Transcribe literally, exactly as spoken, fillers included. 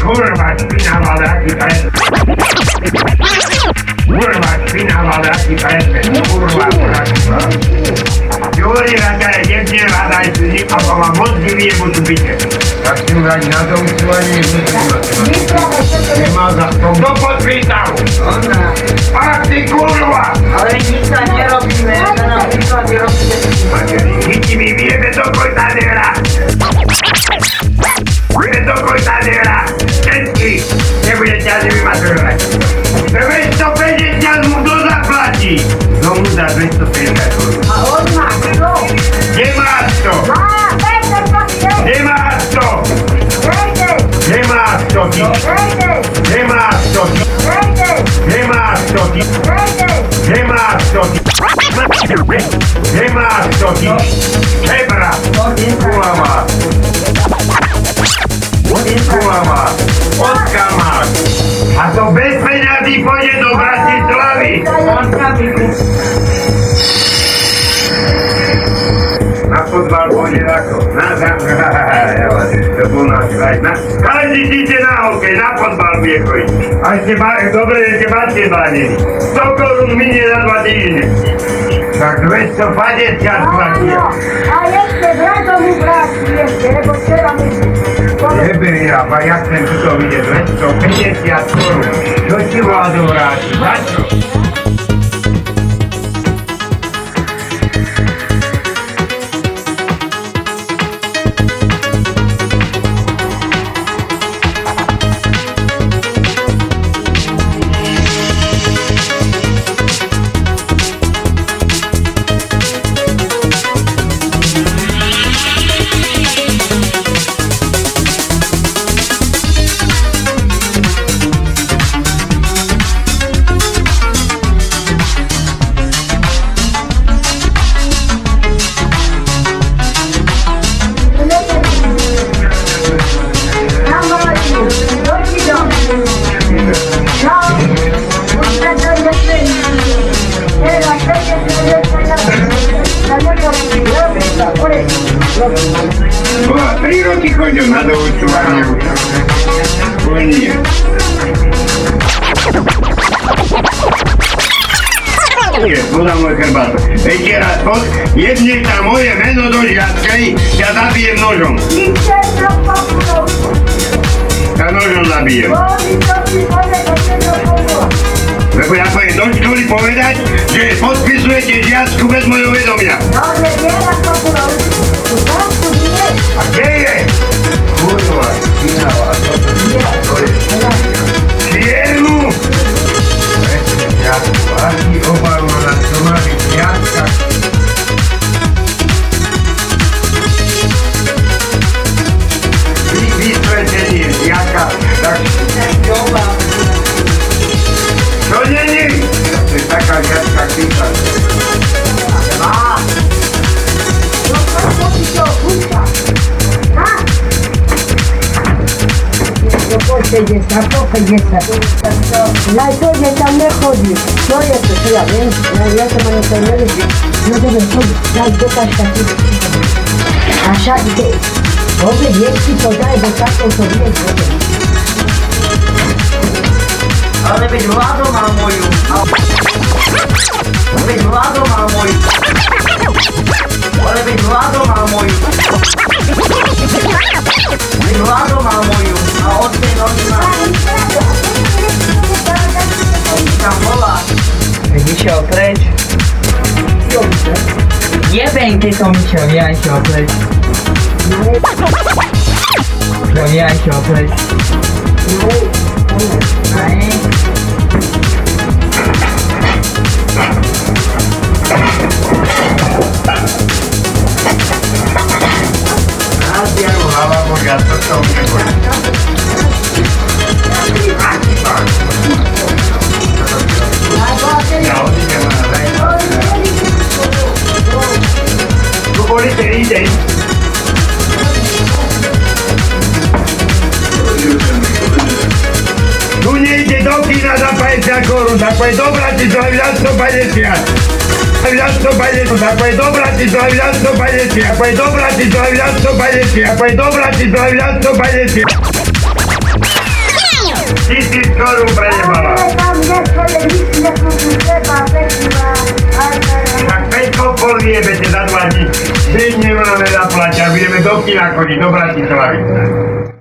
Kurwa, spina wadaki pędzy. Kurwa, spina wadaki pędzy. Kurwa, kurwa. Juri wadaj, jednie wadaj, czyli około mózgi mnie budujcie. Tak się udać na to usyłanie i wytrzymać. Nie ma za to. Kto podpytał? A ty kurwa! Ale nic tam nie robimy, ale na przykład nie robimy. Nic mi wiemy do końca dnia. Wiemy do końca dnia. Ciężki, nie będzie chciał, żeby maturować. Weź to będzie chciał, mu to zapłaci. No mu da, weź to piękne. A on ma, no. Nie ma to. Nie ma to. Nie ma to. Nie ma to. Nie ma to. Nie ma to. Nie ma co ci! Hebra! Kurwa ma! Kurwa ma! Otka ma! A to bez peniazy pojdzie do Bratysławy! Na podwal pojdzie tako! Na zamknięcie! Każdy idzie na okej, na podwal biegłeś! A się ba... dobre, że się bardziej bali! sto korun minie na dwa dni! Tak dvesto päťdesiat platia. A ešte brato mu vráti ešte, lebo treba mi... Nebyli, a ja chcem tu to vidieť, dvesto päťdesiat korun. Čo ti vládu vráti? Začo? Jedni za moje meno do žiadkej, ja zabijem nožom. Ja nožom zabijem. Lebo ja pojem do školy povedať, že podpisujete žiadku bez mojho vedomia. A kde je? Kurva, činava, to je čiernu. Ja vážim obavu na somáli žiadka. Jaka, tak... To není! To je taká žiadka kýta. Má! No to si to húka! Má! To pošede sa, pošede sa. Na to, kde tam nechodí. To je to, čo ja viem. Ja som ani to nevedel. No to je to, daj dokážka kýta. A však kde? Obyť ještí to daj, bo takou to vieš. Ale byť vládu mal moju. Byť vládu mal moju. Ale byť vládu mal moju. Byť vládu mal moju. A od tej noci má. Tam bola. Byť išiel preč. Jebeň, keď som išiel, ja išiel preč. No ja išiel preč. Aj. Nás diaru hlava božia, to som neboj. Ja odídem na daj. Tu boli celý deň. Thank you. Drobina za päťdesiat korún, ako je dobrá, ty to aj viac sto päťdesiat. Aj viac sto päťdesiat, ako je dobrá, ty to aj viac sto päťdesiat. Ako je dobrá, ty to aj viac sto päťdesiat. Ako je dobrá, ty to aj viac sto päťdesiat. Tisíc korún pre nebala. Tak peťko poliebete za dva dní. Deň nemáme zaplať a budeme do kina chodiť, do Bratislavy.